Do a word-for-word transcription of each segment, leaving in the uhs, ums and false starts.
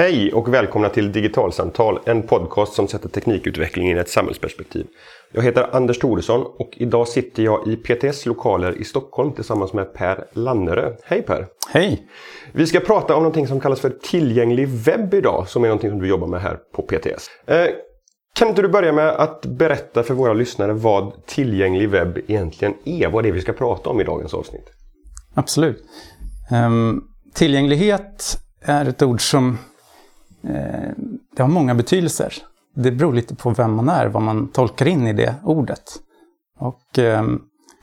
Hej och välkomna till Digitalsamtal, en podcast som sätter teknikutvecklingen i ett samhällsperspektiv. Jag heter Anders Thorsson och idag sitter jag i P T S lokaler i Stockholm tillsammans med Per Lannerö. Hej Per! Hej! Vi ska prata om någonting som kallas för tillgänglig webb idag, som är någonting som du jobbar med här på P T S. Eh, kan inte du börja med att berätta för våra lyssnare vad tillgänglig webb egentligen är? Vad det är vi ska prata om i dagens avsnitt? Absolut. Um, tillgänglighet är ett ord som det har många betydelser. Det beror lite på vem man är, vad man tolkar in i det ordet. Och eh,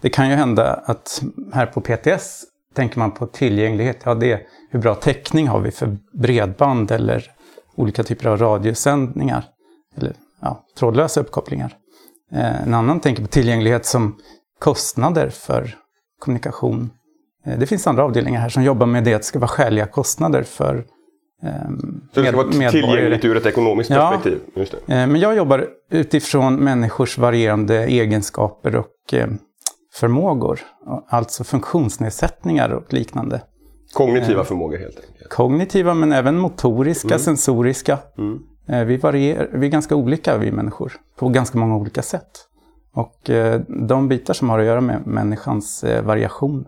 det kan ju hända att här på P T S tänker man på tillgänglighet. Ja, det är hur bra täckning har vi för bredband eller olika typer av radiosändningar. Eller ja, trådlösa uppkopplingar. Eh, en annan tänker på tillgänglighet som kostnader för kommunikation. Eh, det finns andra avdelningar här som jobbar med det att det ska vara skäliga kostnader för Så det ska vara tillgängligt ur ett ekonomiskt perspektiv. Ja, just det. Men jag jobbar utifrån människors varierande egenskaper och förmågor. Alltså funktionsnedsättningar och liknande. Kognitiva förmågor helt enkelt. Kognitiva men även motoriska, mm. sensoriska. Mm. Vi, varier, vi är ganska olika vi människor på ganska många olika sätt. Och de bitar som har att göra med människans variation.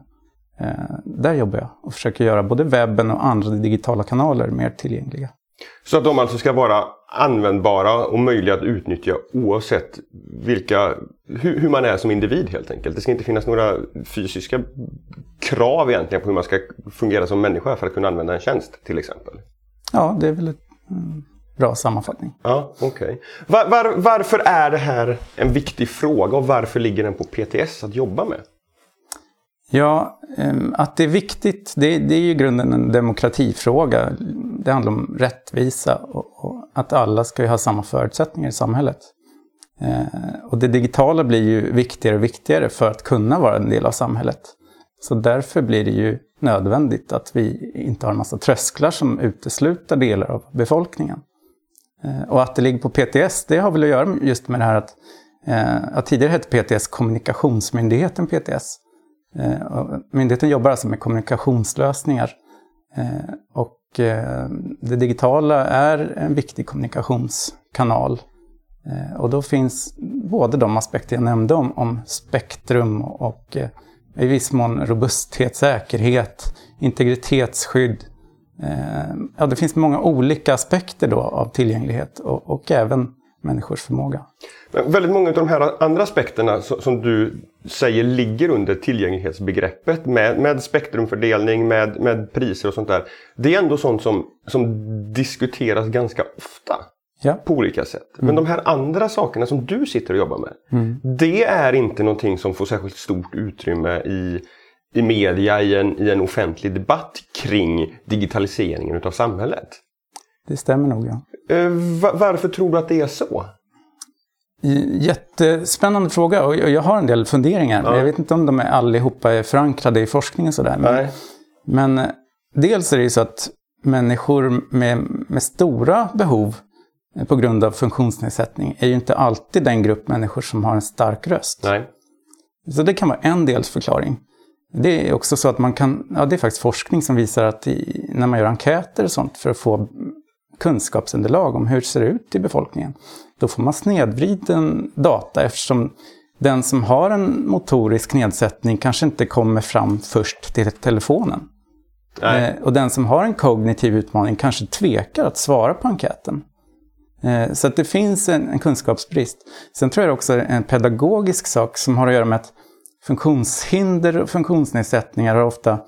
Där jobbar jag och försöker göra både webben och andra digitala kanaler mer tillgängliga. Så att de alltså ska vara användbara och möjliga att utnyttja oavsett vilka, hur, hur man är som individ helt enkelt. Det ska inte finnas några fysiska krav egentligen på hur man ska fungera som människa för att kunna använda en tjänst till exempel. Ja, det är väl ett bra sammanfattning. Ja, okej. Okay. Var, var, varför är det här en viktig fråga och varför ligger den på P T S att jobba med? Ja, att det är viktigt, det är ju i grunden en demokratifråga. Det handlar om rättvisa och att alla ska ha samma förutsättningar i samhället. Och det digitala blir ju viktigare och viktigare för att kunna vara en del av samhället. Så därför blir det ju nödvändigt att vi inte har en massa trösklar som utesluter delar av befolkningen. Och att det ligger på P T S, det har väl att göra just med det här att, att tidigare hette P T S kommunikationsmyndigheten P T S. Myndigheten jobbar alltså med kommunikationslösningar och det digitala är en viktig kommunikationskanal. Och då finns både de aspekter jag nämnde om, om spektrum och i viss mån robusthet, säkerhet, integritetsskydd. Ja, det finns många olika aspekter då av tillgänglighet och, och även människors förmåga. Men väldigt många av de här andra aspekterna som du säger ligger under tillgänglighetsbegreppet med, med spektrumfördelning, med, med priser och sånt där. Det är ändå sånt som, som diskuteras ganska ofta ja. på olika sätt. Men mm. de här andra sakerna som du sitter och jobbar med, mm. det är inte någonting som får särskilt stort utrymme i, i media, i en, i en offentlig debatt kring digitaliseringen utav samhället. Det stämmer nog, ja. Varför tror du att det är så? Jättespännande fråga och jag har en del funderingar. Ja. Men jag vet inte om de är allihopa är förankrade i forskningen. Sådär. Men, men dels är det ju så att människor med, med stora behov på grund av funktionsnedsättning är ju inte alltid den grupp människor som har en stark röst. Nej. Så det kan vara en dels förklaring. Det är också så att man kan, ja, det är faktiskt forskning som visar att i, när man gör enkäter och sånt för att få kunskapsunderlag om hur det ser ut i befolkningen. Då får man snedvriden data eftersom den som har en motorisk nedsättning kanske inte kommer fram först till telefonen. Eh, och den som har en kognitiv utmaning kanske tvekar att svara på enkäten. Eh, så att det finns en, en kunskapsbrist. Sen tror jag också en pedagogisk sak som har att göra med att funktionshinder och funktionsnedsättningar har ofta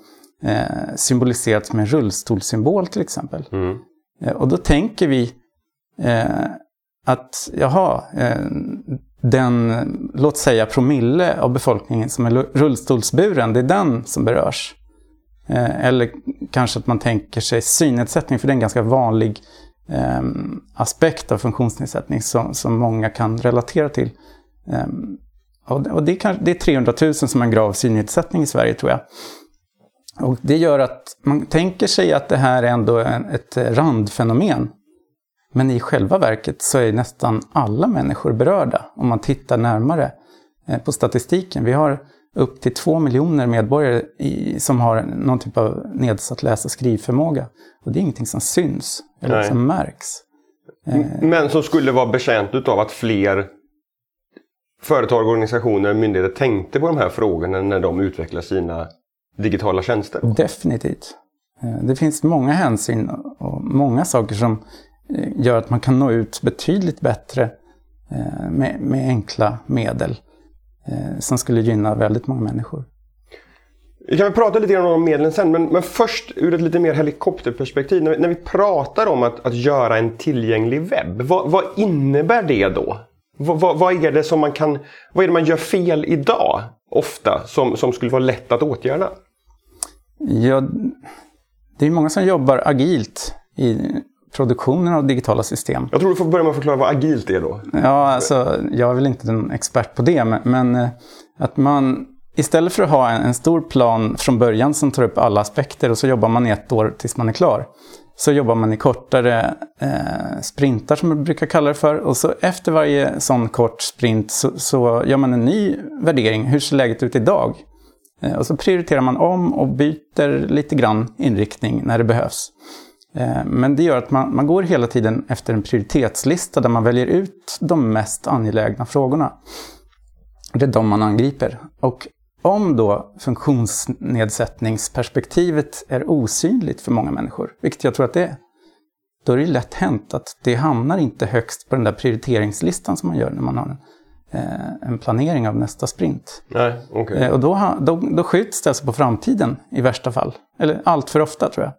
eh, symboliserats med en rullstolssymbol till exempel. Mm. Och då tänker vi eh, att jaha, eh, den, låt säga promille av befolkningen som är rullstolsburen, det är den som berörs. Eh, eller kanske att man tänker sig synnedsättning, för det är en ganska vanlig eh, aspekt av funktionsnedsättning som, som många kan relatera till. Eh, och och det, kan, det är trehundratusen som en grav synnedsättning i Sverige tror jag. Och det gör att man tänker sig att det här är ändå ett randfenomen. Men i själva verket så är nästan alla människor berörda om man tittar närmare på statistiken. Vi har upp till två miljoner medborgare i, som har någon typ av nedsatt läs- och skrivförmåga. Och det är ingenting som syns eller Nej. Som märks. Men som skulle vara betjänt av att fler företag, organisationer och myndigheter tänkte på de här frågorna när de utvecklar sina digitala tjänster. Definitivt. Det finns många hänsyn och många saker som gör att man kan nå ut betydligt bättre med, med enkla medel som skulle gynna väldigt många människor. Jag kan väl prata lite grann om medlen sen, men, men först ur ett lite mer helikopterperspektiv. När vi, när vi pratar om att, att göra en tillgänglig webb, vad, vad innebär det då? Vad, vad, vad är det som man kan, vad är det man gör fel idag ofta som, som skulle vara lätt att åtgärda? Ja, det är många som jobbar agilt i produktionen av digitala system. Jag tror du får börja med att förklara vad agilt är då. Ja, alltså, jag är väl inte en expert på det, men, men att man istället för att ha en, en stor plan från början som tar upp alla aspekter och så jobbar man i ett år tills man är klar, så jobbar man i kortare eh, sprintar som man brukar kalla det för, och så efter varje sån kort sprint så, så gör man en ny värdering. Hur ser läget ut idag? Eh, och så prioriterar man om och byter lite grann inriktning när det behövs. Eh, men det gör att man, man går hela tiden efter en prioritetslista där man väljer ut de mest angelägna frågorna. Det är de man angriper. Och om då funktionsnedsättningsperspektivet är osynligt för många människor, vilket jag tror att det är, då är det lätt hänt att det hamnar inte högst på den där prioriteringslistan som man gör när man har en, eh, en planering av nästa sprint. Nej, okay. eh, och då, ha, då, då skjuts det alltså på framtiden i värsta fall, eller allt för ofta tror jag.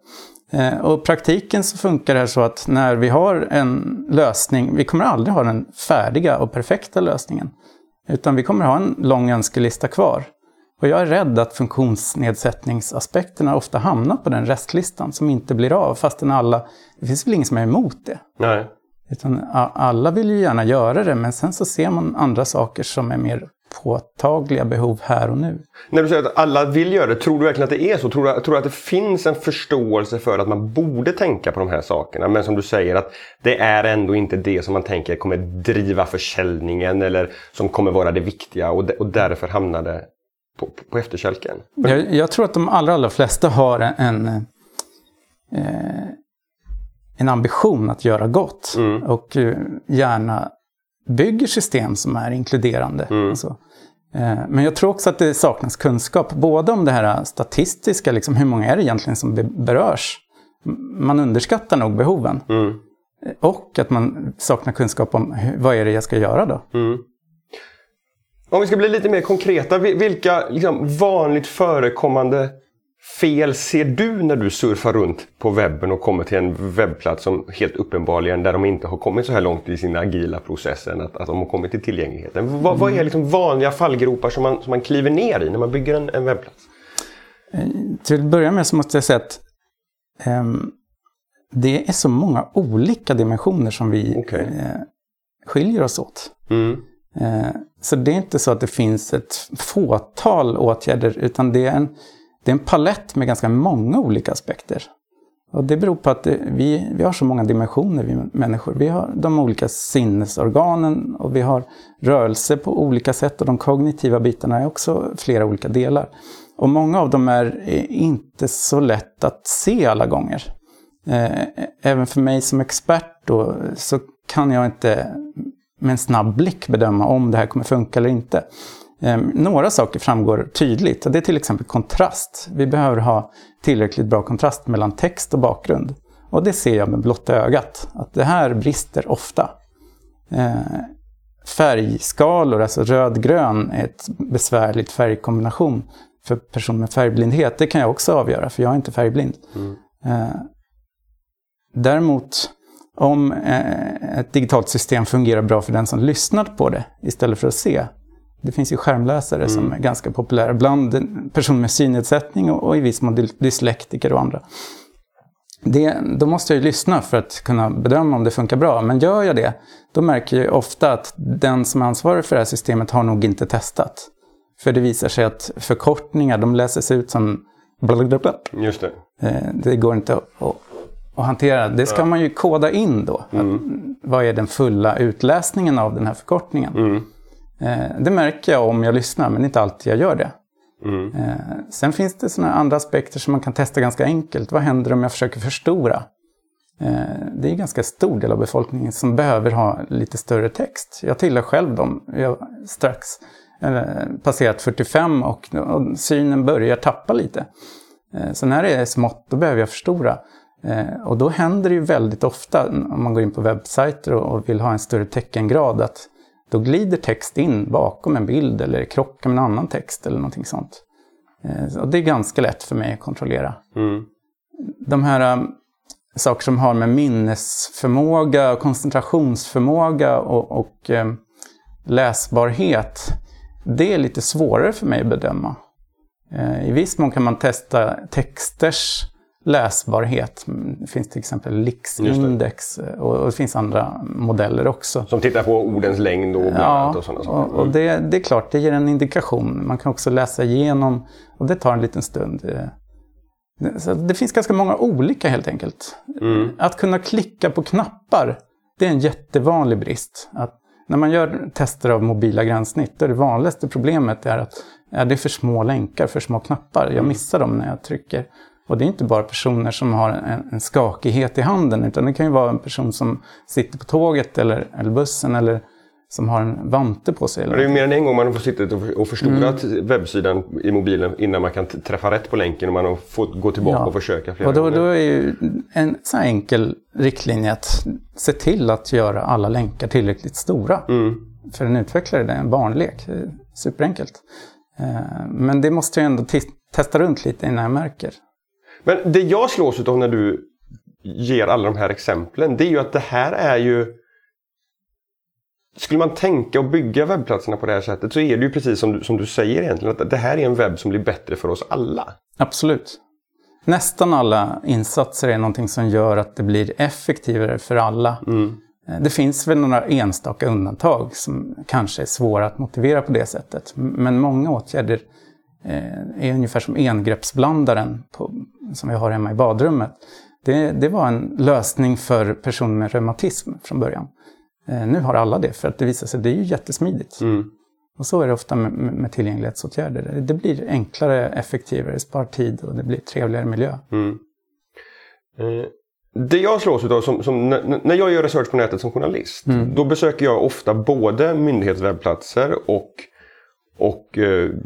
Eh, och praktiken så funkar det här så att när vi har en lösning, vi kommer aldrig ha den färdiga och perfekta lösningen, utan vi kommer ha en lång önskelista kvar. Och jag är rädd att funktionsnedsättningsaspekterna ofta hamnar på den restlistan som inte blir av, fastän alla, det finns väl ingen som är emot det. Nej. Utan alla vill ju gärna göra det, men sen så ser man andra saker som är mer påtagliga behov här och nu. När du säger att alla vill göra det, tror du verkligen att det är så? Tror du, tror du att det finns en förståelse för att man borde tänka på de här sakerna? Men som du säger, att det är ändå inte det som man tänker kommer driva försäljningen eller som kommer vara det viktiga, och, de, och därför hamnar det På, på efterkälken. Jag, jag tror att de allra, allra flesta har en, en, en ambition att göra gott. Mm. Och gärna bygger system som är inkluderande. Mm. Alltså. Men jag tror också att det saknas kunskap. Både om det här statistiska, liksom, hur många är det egentligen som berörs. Man underskattar nog behoven. Mm. Och att man saknar kunskap om vad är det jag ska göra då. Mm. Om vi ska bli lite mer konkreta, vilka liksom vanligt förekommande fel ser du när du surfar runt på webben och kommer till en webbplats som helt uppenbarligen där de inte har kommit så här långt i sina agila processen, att, att de har kommit till tillgängligheten? Mm. Vad, vad är liksom vanliga fallgropar som man, som man kliver ner i när man bygger en, en webbplats? Till att börja med så måste jag säga att um, det är så många olika dimensioner som vi okay. uh, skiljer oss åt. Mm. Så det är inte så att det finns ett fåtal åtgärder, utan det är en, det är en palett med ganska många olika aspekter. Och det beror på att det, vi, vi har så många dimensioner, vi människor. Vi har de olika sinnesorganen och vi har rörelse på olika sätt, och de kognitiva bitarna är också flera olika delar. Och många av dem är inte så lätt att se alla gånger. Även för mig som expert då, så kan jag inte med en snabb blick bedöma om det här kommer funka eller inte. Eh, några saker framgår tydligt, och det är till exempel kontrast. Vi behöver ha tillräckligt bra kontrast mellan text och bakgrund. Och det ser jag med blotta ögat, att det här brister ofta. Eh, färgskalor, alltså röd-grön, är ett besvärligt färgkombination för personer med färgblindhet. Det kan jag också avgöra, för jag är inte färgblind. Mm. Eh, däremot om ett digitalt system fungerar bra för den som lyssnat på det istället för att se. Det finns ju skärmläsare mm. som är ganska populära bland personer med synnedsättning och i viss mån dyslektiker och andra. Det, då måste jag ju lyssna för att kunna bedöma om det funkar bra. Men gör jag det, då märker jag ofta att den som är ansvarig för det här systemet har nog inte testat. För det visar sig att förkortningar, de läses ut som blablabla. Just det. Det går inte att och hantera. Det ska man ju koda in då. Mm. Att, vad är den fulla utläsningen av den här förkortningen? Mm. Eh, det märker jag om jag lyssnar, men inte alltid jag gör det. Mm. Eh, sen finns det sådana andra aspekter som man kan testa ganska enkelt. Vad händer om jag försöker förstora? Eh, det är en ganska stor del av befolkningen som behöver ha lite större text. Jag tillhör själv dem. Jag strax eh, passerat fyrtiofem och, och synen börjar tappa lite. Eh, så när det är smått då behöver jag förstora. Eh, och då händer det ju väldigt ofta om man går in på webbsajter och, och vill ha en större teckengrad att då glider text in bakom en bild eller krockar med en annan text eller någonting sånt. Och det är ganska lätt för mig att kontrollera. Mm. De här um, saker som har med minnesförmåga, koncentrationsförmåga och, och um, läsbarhet, det är lite svårare för mig att bedöma. Uh, I viss mån kan man testa texters läsbarhet. Det finns till exempel L I X-index och, och det finns andra modeller också. Som tittar på ordens längd och bland annat och sådana saker. Och, och det, det är klart, det ger en indikation. Man kan också läsa igenom och det tar en liten stund. Så det finns ganska många olika helt enkelt. Mm. Att kunna klicka på knappar, det är en jättevanlig brist. Att när man gör tester av mobila gränssnitt, då är det vanligaste problemet är att är det för små länkar, för små knappar. Jag missar dem när jag trycker. Och det är inte bara personer som har en, en skakighet i handen utan det kan ju vara en person som sitter på tåget eller, eller bussen eller som har en vante på sig. Eller det är mer än en gång man får sitta och förstorat mm. webbsidan i mobilen innan man kan träffa rätt på länken och man har fått gå tillbaka ja. och försöka flera och då, gånger. Då är ju en så här enkel riktlinje att se till att göra alla länkar tillräckligt stora. Mm. För en utvecklare det är en barnlek. Superenkelt. Men det måste jag ändå t- testa runt lite innan jag märker. Men det jag slås utav när du ger alla de här exemplen, det är ju att det här är ju... Skulle man tänka och bygga webbplatserna på det här sättet så är det ju precis som du, som du säger egentligen, att det här är en webb som blir bättre för oss alla. Absolut. Nästan alla insatser är någonting som gör att det blir effektivare för alla. Mm. Det finns väl några enstaka undantag som kanske är svåra att motivera på det sättet. Men många åtgärder... är ungefär som engreppsblandaren på, som vi har hemma i badrummet. Det, det var en lösning för personer med reumatism från början. Eh, nu har alla det för att det visar sig att det är ju jättesmidigt. Mm. Och så är det ofta med, med tillgänglighetsåtgärder. Det, det blir enklare, effektivare, spar tid och det blir trevligare miljö. Mm. Eh, det jag slås utav som, som n- när jag gör research på nätet som journalist mm. då besöker jag ofta både myndighetswebbplatser och och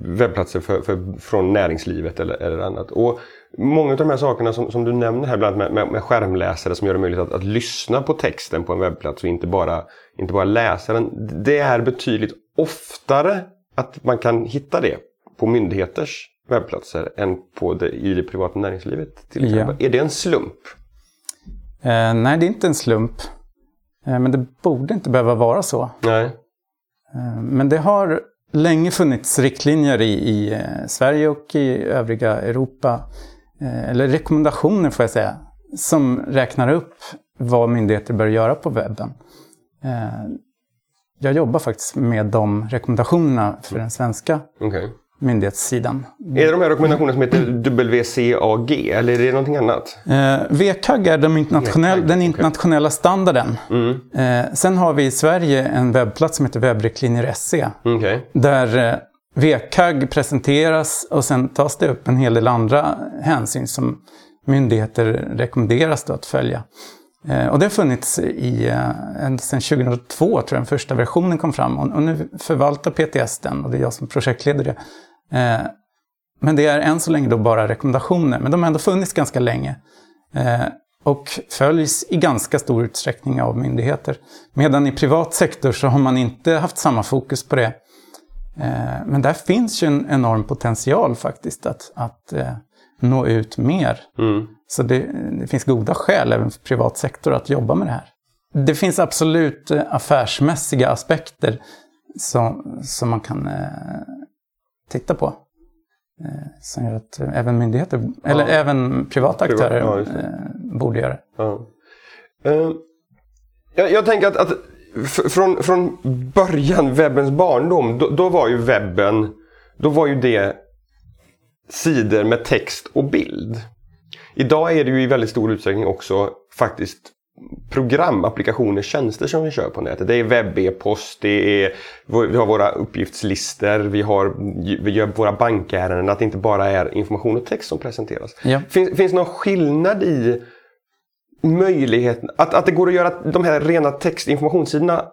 webbplatser för, för, från näringslivet eller, eller annat. Och många av de här sakerna som, som du nämner här bland annat med, med skärmläsare som gör det möjligt att, att lyssna på texten på en webbplats och inte bara, inte bara läsa den. Det är betydligt oftare att man kan hitta det på myndigheters webbplatser än på det, i det privata näringslivet till exempel. Ja. Är det en slump? Eh, nej, det är inte en slump. Eh, men det borde inte behöva vara så. Nej. Eh, men det har... länge funnits riktlinjer i, i Sverige och i övriga Europa, eller rekommendationer får jag säga, som räknar upp vad myndigheter bör göra på webben. Jag jobbar faktiskt med de rekommendationerna för den svenska okay. myndighetssidan. Är det de här rekommendationerna som heter W C A G eller är det någonting annat? W C A G är de internationell, den internationella okay. standarden. Mm. Sen har vi i Sverige en webbplats som heter Webbriktlinjer punkt se okay. där W C A G presenteras och sen tas det upp en hel del andra hänsyn som myndigheter rekommenderas då att följa. Och det har funnits i, sedan tjugohundratvå tror jag den första versionen kom fram och nu förvaltar P T S den och det är jag som projektleder det. Men det är än så länge då bara rekommendationer, men de har ändå funnits ganska länge och följs i ganska stor utsträckning av myndigheter. Medan i privat sektor så har man inte haft samma fokus på det. Men där finns ju en enorm potential faktiskt att, att nå ut mer. Mm. Så det, det finns goda skäl även för privat sektor att jobba med det här. Det finns absolut affärsmässiga aspekter som, som man kan eh, titta på. Eh, som gör att även myndigheter, ja. eller även privata aktörer Privat, ja, eh, borde göra det. Ja. Eh, jag, jag tänker att, att f- från, från början, webbens barndom, då, då var ju webben, då var ju det sidor med text och bild. Idag är det ju i väldigt stor utsträckning också faktiskt program, applikationer, tjänster som vi kör på nätet. Det är webb, e-post, det är, vi har våra uppgiftslister, vi, har, vi gör våra bankärenden, att det inte bara är information och text som presenteras. Ja. Finns, finns någon skillnad i möjligheten, att, att det går att göra de här rena textinformationssidorna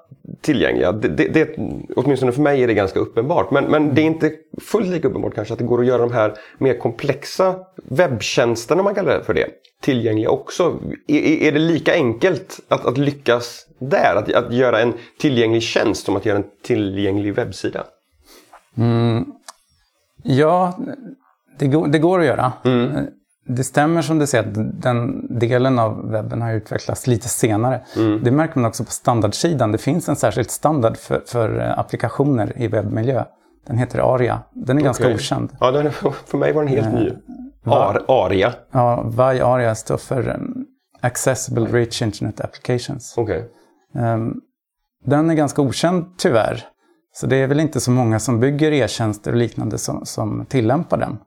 tillgängliga? Det, det, det, åtminstone för mig är det ganska uppenbart, men, men det är inte fullt lika uppenbart kanske att det går att göra de här mer komplexa webbtjänsterna, man kallar det för det, tillgängliga också. Är, är det lika enkelt att, att lyckas där, att, att göra en tillgänglig tjänst som att göra en tillgänglig webbsida? Mm. Ja, det går, det går att göra. Mm. Det stämmer som du säger att den delen av webben har utvecklats lite senare. Mm. Det märker man också på standardsidan. Det finns en särskild standard för, för applikationer i webbmiljö. Den heter Aria. Den är okay. Ganska okänd. Ja, den är, för mig var den helt eh, ny. Ar, Aria? Ja, W C A G Aria står för um, Accessible Rich Internet Applications. Okay. Um, den är ganska okänd tyvärr. Så det är väl inte så många som bygger e-tjänster och liknande som, som tillämpar den.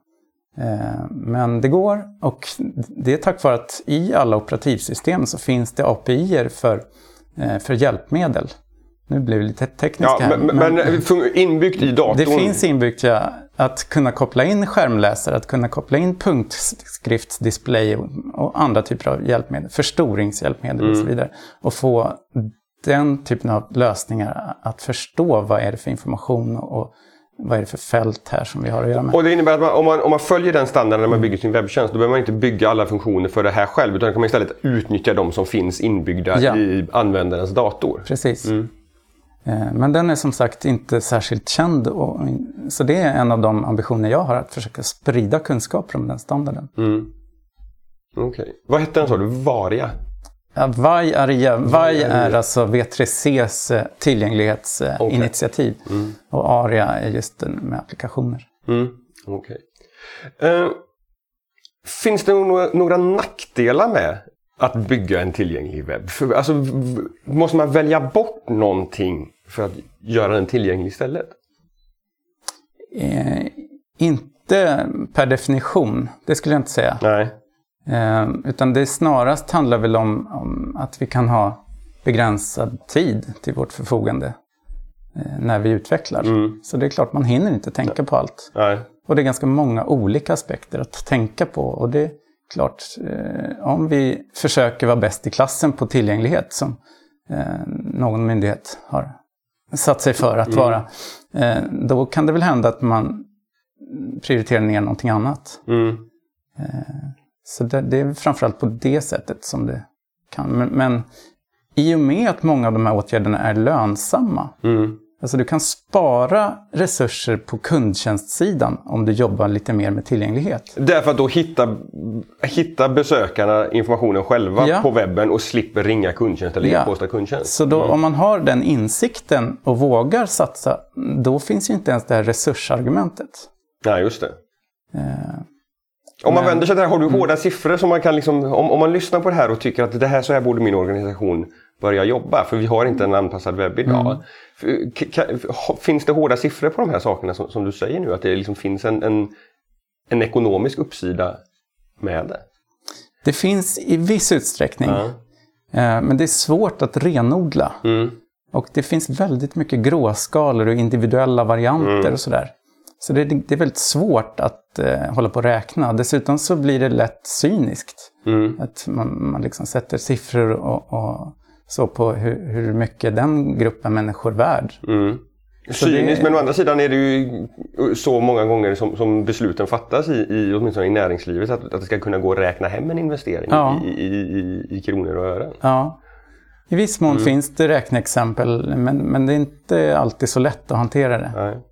Men det går, och det är tack vare att i alla operativsystem så finns det A P I-er för, för hjälpmedel. Nu blir det lite tekniska ja, här. Men, men, men inbyggt i datorn? Det finns inbyggt, ja, att kunna koppla in skärmläsare, att kunna koppla in punktskriftsdisplay och andra typer av hjälpmedel, förstoringshjälpmedel mm. och så vidare. Och få den typen av lösningar att förstå vad är det för information och vad är det för fält här som vi har att göra med? Och det innebär att man, om, man, om man följer den standarden när man bygger sin webbtjänst, då behöver man inte bygga alla funktioner för det här själv, utan kan man istället utnyttja de som finns inbyggda ja. i användarens dator. Precis. Mm. Men den är som sagt inte särskilt känd. Och, så det är en av de ambitioner jag har, att försöka sprida kunskaper om den standarden. Mm. Okej. Okay. Vad hette den så? Varia? Ja, W C A G Aria. W C A G är alltså W tre C:s tillgänglighetsinitiativ. Okay. Mm. Och Aria är just den med applikationer. Mm. Okay. Uh, finns det några, några nackdelar med att bygga en tillgänglig webb? För, alltså, måste man välja bort någonting för att göra den tillgänglig istället? Uh, inte per definition, det skulle jag inte säga. Nej. Eh, utan det snarast handlar väl om, om att vi kan ha begränsad tid till vårt förfogande eh, när vi utvecklar. Mm. Så det är klart man hinner inte tänka Nej. på allt. Nej. Och det är ganska många olika aspekter att tänka på. Och det är klart, eh, om vi försöker vara bäst i klassen på tillgänglighet som eh, någon myndighet har satt sig för att mm. vara, eh, då kan det väl hända att man prioriterar ner någonting annat. Mm. Eh, Så det, det är framförallt på det sättet som det kan. Men, men i och med att många av de här åtgärderna är lönsamma. Mm. Alltså du kan spara resurser på kundtjänstsidan om du jobbar lite mer med tillgänglighet. Därför att då hitta, hitta besökarna informationen själva ja. på webben och slipper ringa kundtjänst eller ja. posta kundtjänst. Så då, mm. om man har den insikten och vågar satsa, då finns ju inte ens det här resursargumentet. Nej, just det. Eh. Om man vänder sig där, har du hårda mm. siffror som man kan liksom, om, om man lyssnar på det här och tycker att det här, så här borde min organisation börja jobba, för vi har inte en anpassad webb idag. Mm. Finns det hårda siffror på de här sakerna som, som du säger nu? Att det liksom finns en, en, en ekonomisk uppsida med det? Det finns i viss utsträckning. Mm. Men det är svårt att renodla. Mm. Och det finns väldigt mycket gråskalor och individuella varianter mm. och sådär. Så det, det är väldigt svårt att eh, hålla på och räkna. Dessutom så blir det lätt cyniskt. Mm. Att man, man liksom sätter siffror och, och så på hur, hur mycket den gruppen människor är värd. Mm. Cyniskt, det, men å andra sidan är det ju så många gånger som, som besluten fattas i, i, åtminstone i näringslivet, att, att det ska kunna gå att räkna hem en investering ja. i, i, i, i kronor och ören. Ja. I viss mån mm. finns det räkneexempel, men, men det är inte alltid så lätt att hantera det. Nej.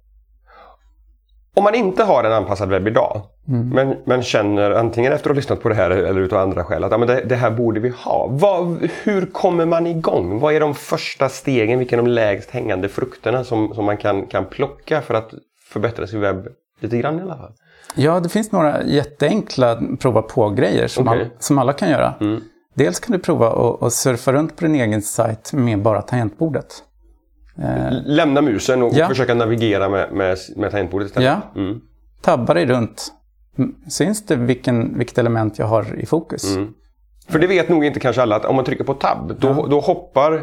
Om man inte har en anpassad webb idag, mm. men, men känner antingen efter att ha lyssnat på det här eller utav andra skäl att ja, men det, det här borde vi ha. Vad, hur kommer man igång? Vad är de första stegen? Vilka är de lägst hängande frukterna som, som man kan, kan plocka för att förbättra sin webb lite grann i alla fall? Ja, det finns några jätteenkla prova på-grejer som, okay. all, som alla kan göra. Mm. Dels kan du prova att, att surfa runt på din egen sajt med bara tangentbordet. Lämna musen och ja. försöka navigera med, med, med tangentbordet istället. Ja. Mm. Tabbar dig runt. Syns det vilken, vilket element jag har i fokus? Mm. För det vet nog inte kanske alla att om man trycker på tab, då, ja. då hoppar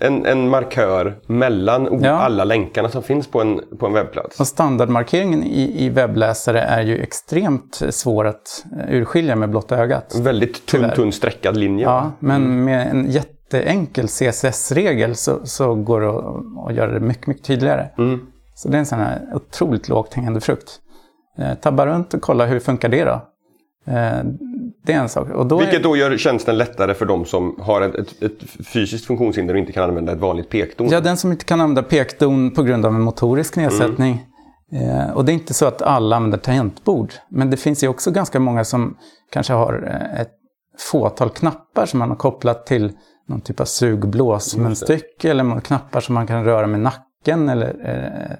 en, en markör mellan ja. alla länkarna som finns på en, på en webbplats. Och standardmarkeringen i, i webbläsare är ju extremt svår att urskilja med blotta ögat. En väldigt tunn, tunn streckad linje. Ja, men mm. med en jätteenkel C S S-regel så, så går det att, att göra det mycket, mycket tydligare. Mm. Så det är en sån här otroligt lågt hängande frukt. Eh, tabba runt och kolla hur funkar det då. Eh, Det är en sak. Och då Vilket är... då gör tjänsten lättare för de som har ett, ett, ett fysiskt funktionshinder och inte kan använda ett vanligt pekdon. Ja, den som inte kan använda pekdon på grund av en motorisk nedsättning. Mm. Eh, och det är inte så att alla använder tangentbord. Men det finns ju också ganska många som kanske har ett fåtal knappar som man har kopplat till någon typ av sugblåsmunstycke. Eller knappar som man kan röra med nacken eller... Eh,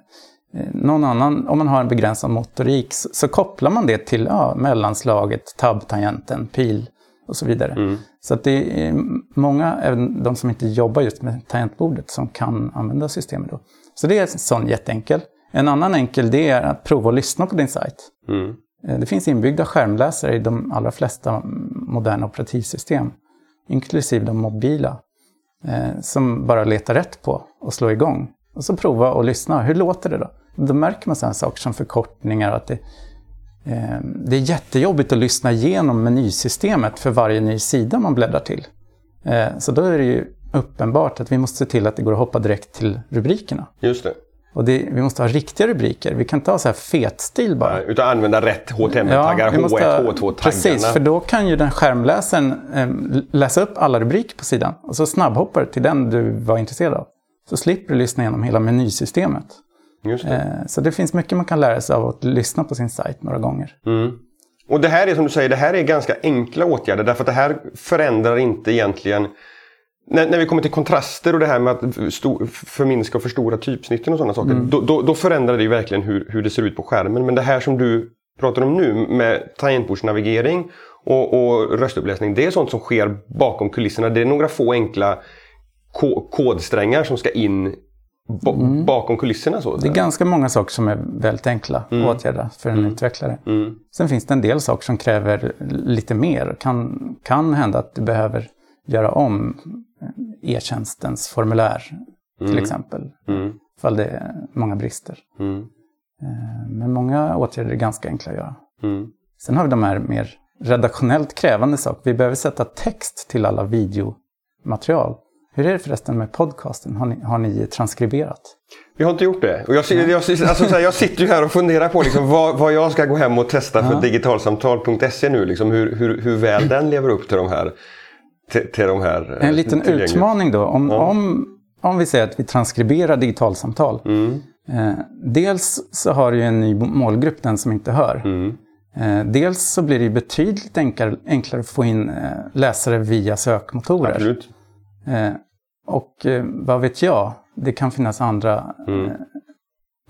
någon annan, om man har en begränsad motorik så, så kopplar man det till ja, mellanslaget, tab-tangenten, pil och så vidare. Mm. Så att det är många, även de som inte jobbar just med tangentbordet, som kan använda systemet då. Så det är en sån jätteenkel. En annan enkel det är att prova att lyssna på din sajt. Mm. Det finns inbyggda skärmläsare i de allra flesta moderna operativsystem, inklusive de mobila, eh, som bara letar rätt på och slår igång. Och så prova och lyssna. Hur låter det då? Då märker man sådana saker som förkortningar. Att det, eh, det är jättejobbigt att lyssna igenom menysystemet för varje ny sida man bläddrar till. Eh, så då är det ju uppenbart att vi måste se till att det går att hoppa direkt till rubrikerna. Just det. Och det, vi måste ha riktiga rubriker. Vi kan inte ha så här fet stil bara. Nej, utan använda rätt H T M L-taggar, ja, H ett, H två-taggarna. Precis, för då kan ju den skärmläsaren eh, läsa upp alla rubriker på sidan. Och så snabbhoppar till den du var intresserad av. Så slipper du lyssna igenom hela menysystemet. Just det. Så det finns mycket man kan lära sig av att lyssna på sin sajt några gånger. Mm. Och det här är som du säger, det här är ganska enkla åtgärder. Därför att det här förändrar inte egentligen... När, när vi kommer till kontraster och det här med att stor, förminska och förstora typsnitten och sådana saker. Mm. Då, då, då förändrar det ju verkligen hur, hur det ser ut på skärmen. Men det här som du pratar om nu med tangentbordsnavigering och, och röstuppläsning. Det är sånt som sker bakom kulisserna. Det är några få enkla... Ko- kodsträngar som ska in bo- mm. bakom kulisserna. Så det är ganska många saker som är väldigt enkla mm. att åtgärda för en mm. utvecklare. Mm. Sen finns det en del saker som kräver lite mer. Kan, kan hända att du behöver göra om e-tjänstens formulär mm. till exempel. Mm. Ifall det är många brister. Mm. Men många åtgärder är ganska enkla att göra. Mm. Sen har vi de här mer redaktionellt krävande saker. Vi behöver sätta text till alla videomaterial. Hur är det förresten med podcasten? Har ni, har ni transkriberat? Vi har inte gjort det. Och jag, jag, jag, alltså, så här, jag sitter ju här och funderar på liksom, vad, vad jag ska gå hem och testa för ja. digitalsamtal punkt se nu. Liksom, hur, hur, hur väl den lever upp till de här... Till, till de här en liten utmaning då. Om, ja. om, om vi säger att vi transkriberar digitalsamtal. Mm. Eh, dels så har du ju en ny målgrupp, den som inte hör. Mm. Eh, dels så blir det ju betydligt enklare, enklare att få in eh, läsare via sökmotorer. Absolut. Eh, och eh, vad vet jag, det kan finnas andra mm. eh,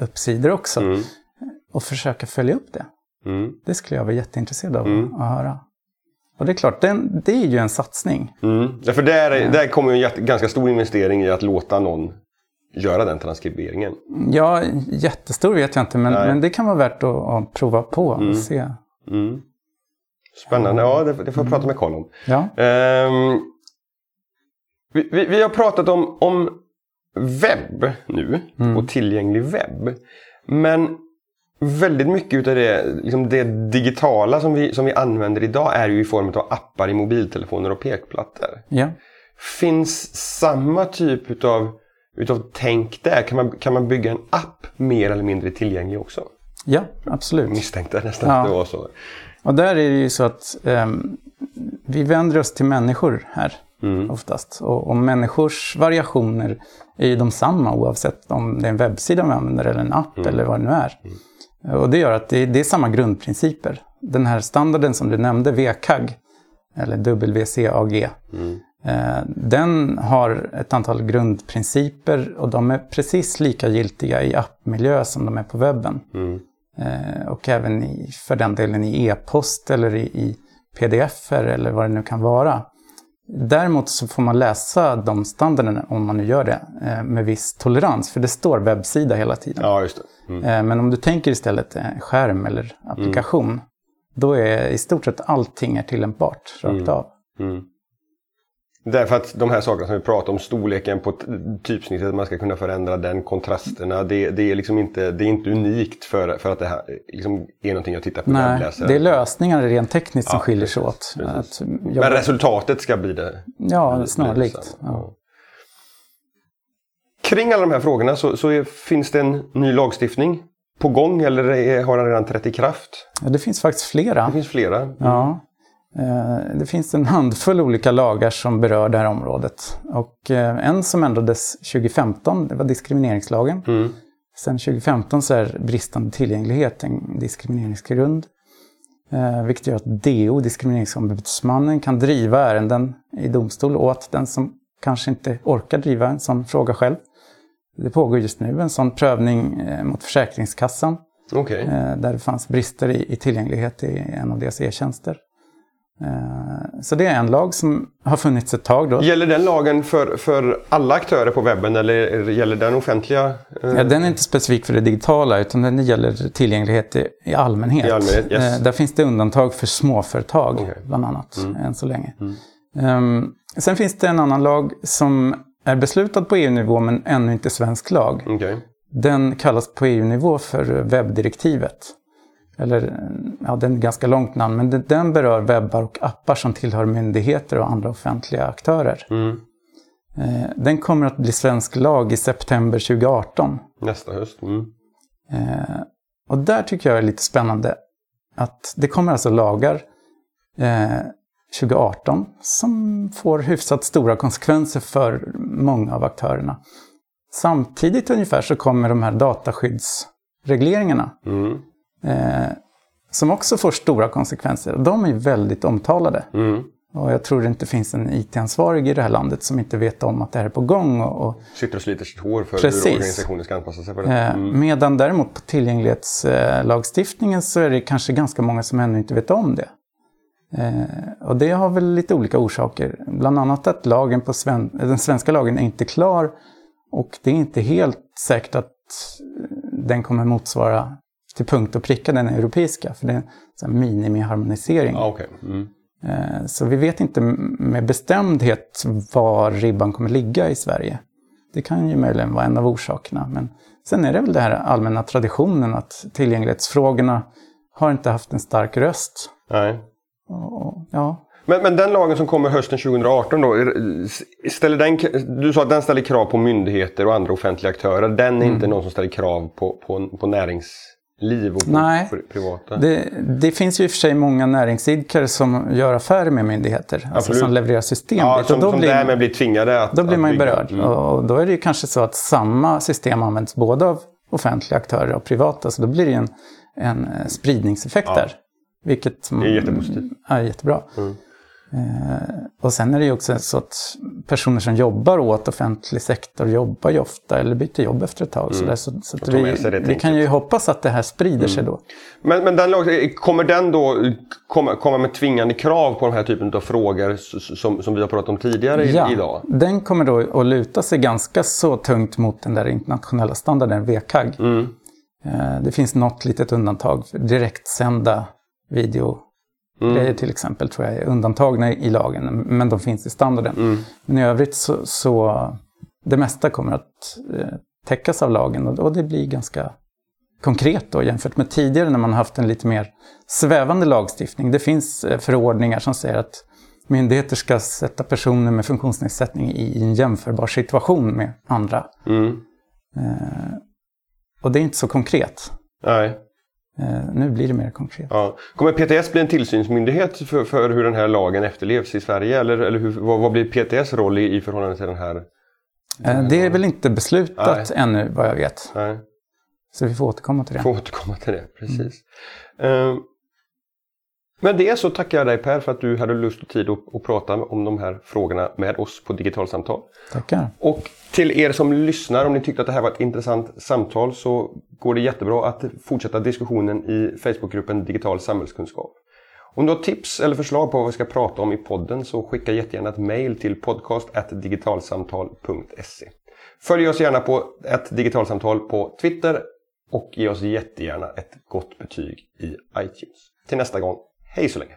uppsidor också mm. och försöka följa upp det mm. det skulle jag vara jätteintresserad av mm. att höra. Och det är klart, den, det är ju en satsning mm. ja, för där, eh. där kommer ju en jätt, ganska stor investering i att låta någon göra den transkriberingen. Ja, jättestor vet jag inte, men, men det kan vara värt att, att prova på mm. och se. Mm. Spännande, ja det, det får jag mm. prata med Karl om. Ja. eh, Vi, vi, vi har pratat om, om webb nu mm. och tillgänglig webb. Men väldigt mycket av det, liksom det digitala som vi, som vi använder idag är ju i form av appar i mobiltelefoner och pekplattor. Yeah. Finns samma typ utav, utav tänk där? Kan man, kan man bygga en app mer eller mindre tillgänglig också? Ja, yeah, absolut. Misstänkte nästan ja. att det var så. Och där är det ju så att um, vi vänder oss till människor här. Mm. Oftast. Och, och människors variationer är ju de samma oavsett om det är en webbsida man använder eller en app mm. eller vad det nu är. Mm. Och det gör att det, det är samma grundprinciper. Den här standarden som du nämnde, W C A G eller W C A G, mm. eh, den har ett antal grundprinciper och de är precis lika giltiga i appmiljö som de är på webben. Mm. Eh, och även i, för den delen i e-post eller i, i P D F-er eller vad det nu kan vara. Däremot så får man läsa de standarderna, om man nu gör det, med viss tolerans. För det står webbsida hela tiden. Ja, just det. Mm. Men om du tänker istället skärm eller applikation, mm. då är i stort sett allting är tillämpbart rakt mm. av. Mm. Därför att de här sakerna som vi pratar om, storleken på typsnittet, att man ska kunna förändra den, kontrasterna, det, det, är, liksom inte, det är inte unikt för, för att det här liksom är någonting jag tittar på. Nej, läser. Det är lösningar rent tekniskt, ja, som skiljer sig åt. Att jag... Men resultatet ska bli det. Ja, snarlikt. Ja. Kring alla de här frågorna så, så är, finns det en ny lagstiftning på gång, eller är, har den redan trätt i kraft? Ja, det finns faktiskt flera. Det finns flera. Mm. Ja. Det finns en handfull olika lagar som berör det här området. Och en som ändrades tjugo femton, det var diskrimineringslagen. Mm. Sen tjugo femton så är bristande tillgänglighet en diskrimineringsgrund. Vilket gör att D O, diskrimineringsombudsmannen, kan driva ärenden i domstol åt den som kanske inte orkar driva en sån fråga själv. Det pågår just nu en sån prövning mot Försäkringskassan. Okay. Där det fanns brister i tillgänglighet i en av deras e-tjänster. Så det är en lag som har funnits ett tag då. Gäller den lagen för, för alla aktörer på webben, eller gäller den offentliga? Eh... Ja, den är inte specifik för det digitala, utan den gäller tillgänglighet i, i allmänhet. I allmänhet, yes. eh, där finns det undantag för småföretag, okay, bland annat, mm. än så länge. Mm. Um, sen finns det en annan lag som är beslutad på E U-nivå men ännu inte svensk lag. Okay. Den kallas på E U-nivå för webbdirektivet. Eller, ja, det är ett ganska långt namn, men det, den berör webbar och appar som tillhör myndigheter och andra offentliga aktörer. Mm. Eh, den kommer att bli svensk lag i september tjugo arton. Nästa höst. Mm. Eh, och där tycker jag är lite spännande att det kommer alltså lagar eh, tjugo arton som får hyfsat stora konsekvenser för många av aktörerna. Samtidigt ungefär så kommer de här dataskyddsregleringarna. Mm. Eh, som också får stora konsekvenser. De är väldigt omtalade. Mm. Och jag tror det inte finns en I T-ansvarig i det här landet som inte vet om att det här är på gång. Och, och... Sitter och sliter sitt hår för Precis. Hur organisationen ska anpassa sig för det. Mm. Eh, medan däremot på tillgänglighetslagstiftningen eh, så är det kanske ganska många som ännu inte vet om det. Eh, och det har väl lite olika orsaker. Bland annat att lagen på sven- den svenska lagen är inte klar, och det är inte helt säkert att den kommer motsvara till punkt och pricka den europeiska, för det är en minimiharmonisering. Ah, okay. Mm. Så vi vet inte med bestämdhet var ribban kommer ligga i Sverige. Det kan ju möjligen vara en av orsakerna. Men sen är det väl den här allmänna traditionen att tillgänglighetsfrågorna har inte haft en stark röst. Nej. Och, ja. Men, men den lagen som kommer hösten tjugo arton då, ställer den, du sa att den ställer krav på myndigheter och andra offentliga aktörer. Den är mm. inte någon som ställer krav på, på, på närings... liv och Nej, privata. Det, det finns ju i och för sig många näringsidkare som gör affärer med myndigheter. Alltså som levererar system. Ja, som, och då som blir, därmed blir tvingade att... Då blir att man ju berörd. Mm. Och då är det ju kanske så att samma system används både av offentliga aktörer och privata. Så då blir det en, en spridningseffekt ja. där. Vilket det är jättepositivt. Ja, jättebra. Mm. Eh, och sen är det ju också så att personer som jobbar åt offentlig sektor jobbar ju ofta eller byter jobb efter ett tag. Mm. Så, där, så, så att vi, vi, vi kan ju hoppas att det här sprider mm. sig då. Men, men den, kommer den då komma, komma med tvingande krav på den här typen av frågor som, som vi har pratat om tidigare ja, idag? Den kommer då att luta sig ganska så tungt mot den där internationella standarden W C A G. Mm. Eh, det finns något litet undantag för direktsända video. Mm. Det är till exempel, tror jag, undantagna i lagen, men de finns i standarden. Mm. Men i övrigt så, så det mesta kommer att eh, täckas av lagen, och, och det blir ganska konkret då jämfört med tidigare när man haft en lite mer svävande lagstiftning. Det finns eh, förordningar som säger att myndigheter ska sätta personer med funktionsnedsättning i, i en jämförbar situation med andra. Mm. Eh, och det är inte så konkret. Nej. Nu blir det mer konkret. Ja. Kommer P T S bli en tillsynsmyndighet för, för hur den här lagen efterlevs i Sverige? Eller, eller hur, vad, vad blir P T S roll i, i förhållande till den här? Den här det är lagen? Väl inte beslutat Nej. Ännu vad jag vet. Nej. Så vi får återkomma till det. Får återkomma till det, precis. Mm. Um, men det så tackar jag dig, Per, för att du hade lust och tid att, att prata om de här frågorna med oss på Digitalsamtal. Tackar. Och till er som lyssnar, om ni tyckte att det här var ett intressant samtal, så går det jättebra att fortsätta diskussionen i Facebookgruppen Digital Samhällskunskap. Om du har tips eller förslag på vad vi ska prata om i podden, så skicka jättegärna ett mejl till podcast at digitalsamtal punkt se. Följ oss gärna på at digitalsamtal på Twitter, och ge oss jättegärna ett gott betyg i iTunes. Till nästa gång, hej så länge!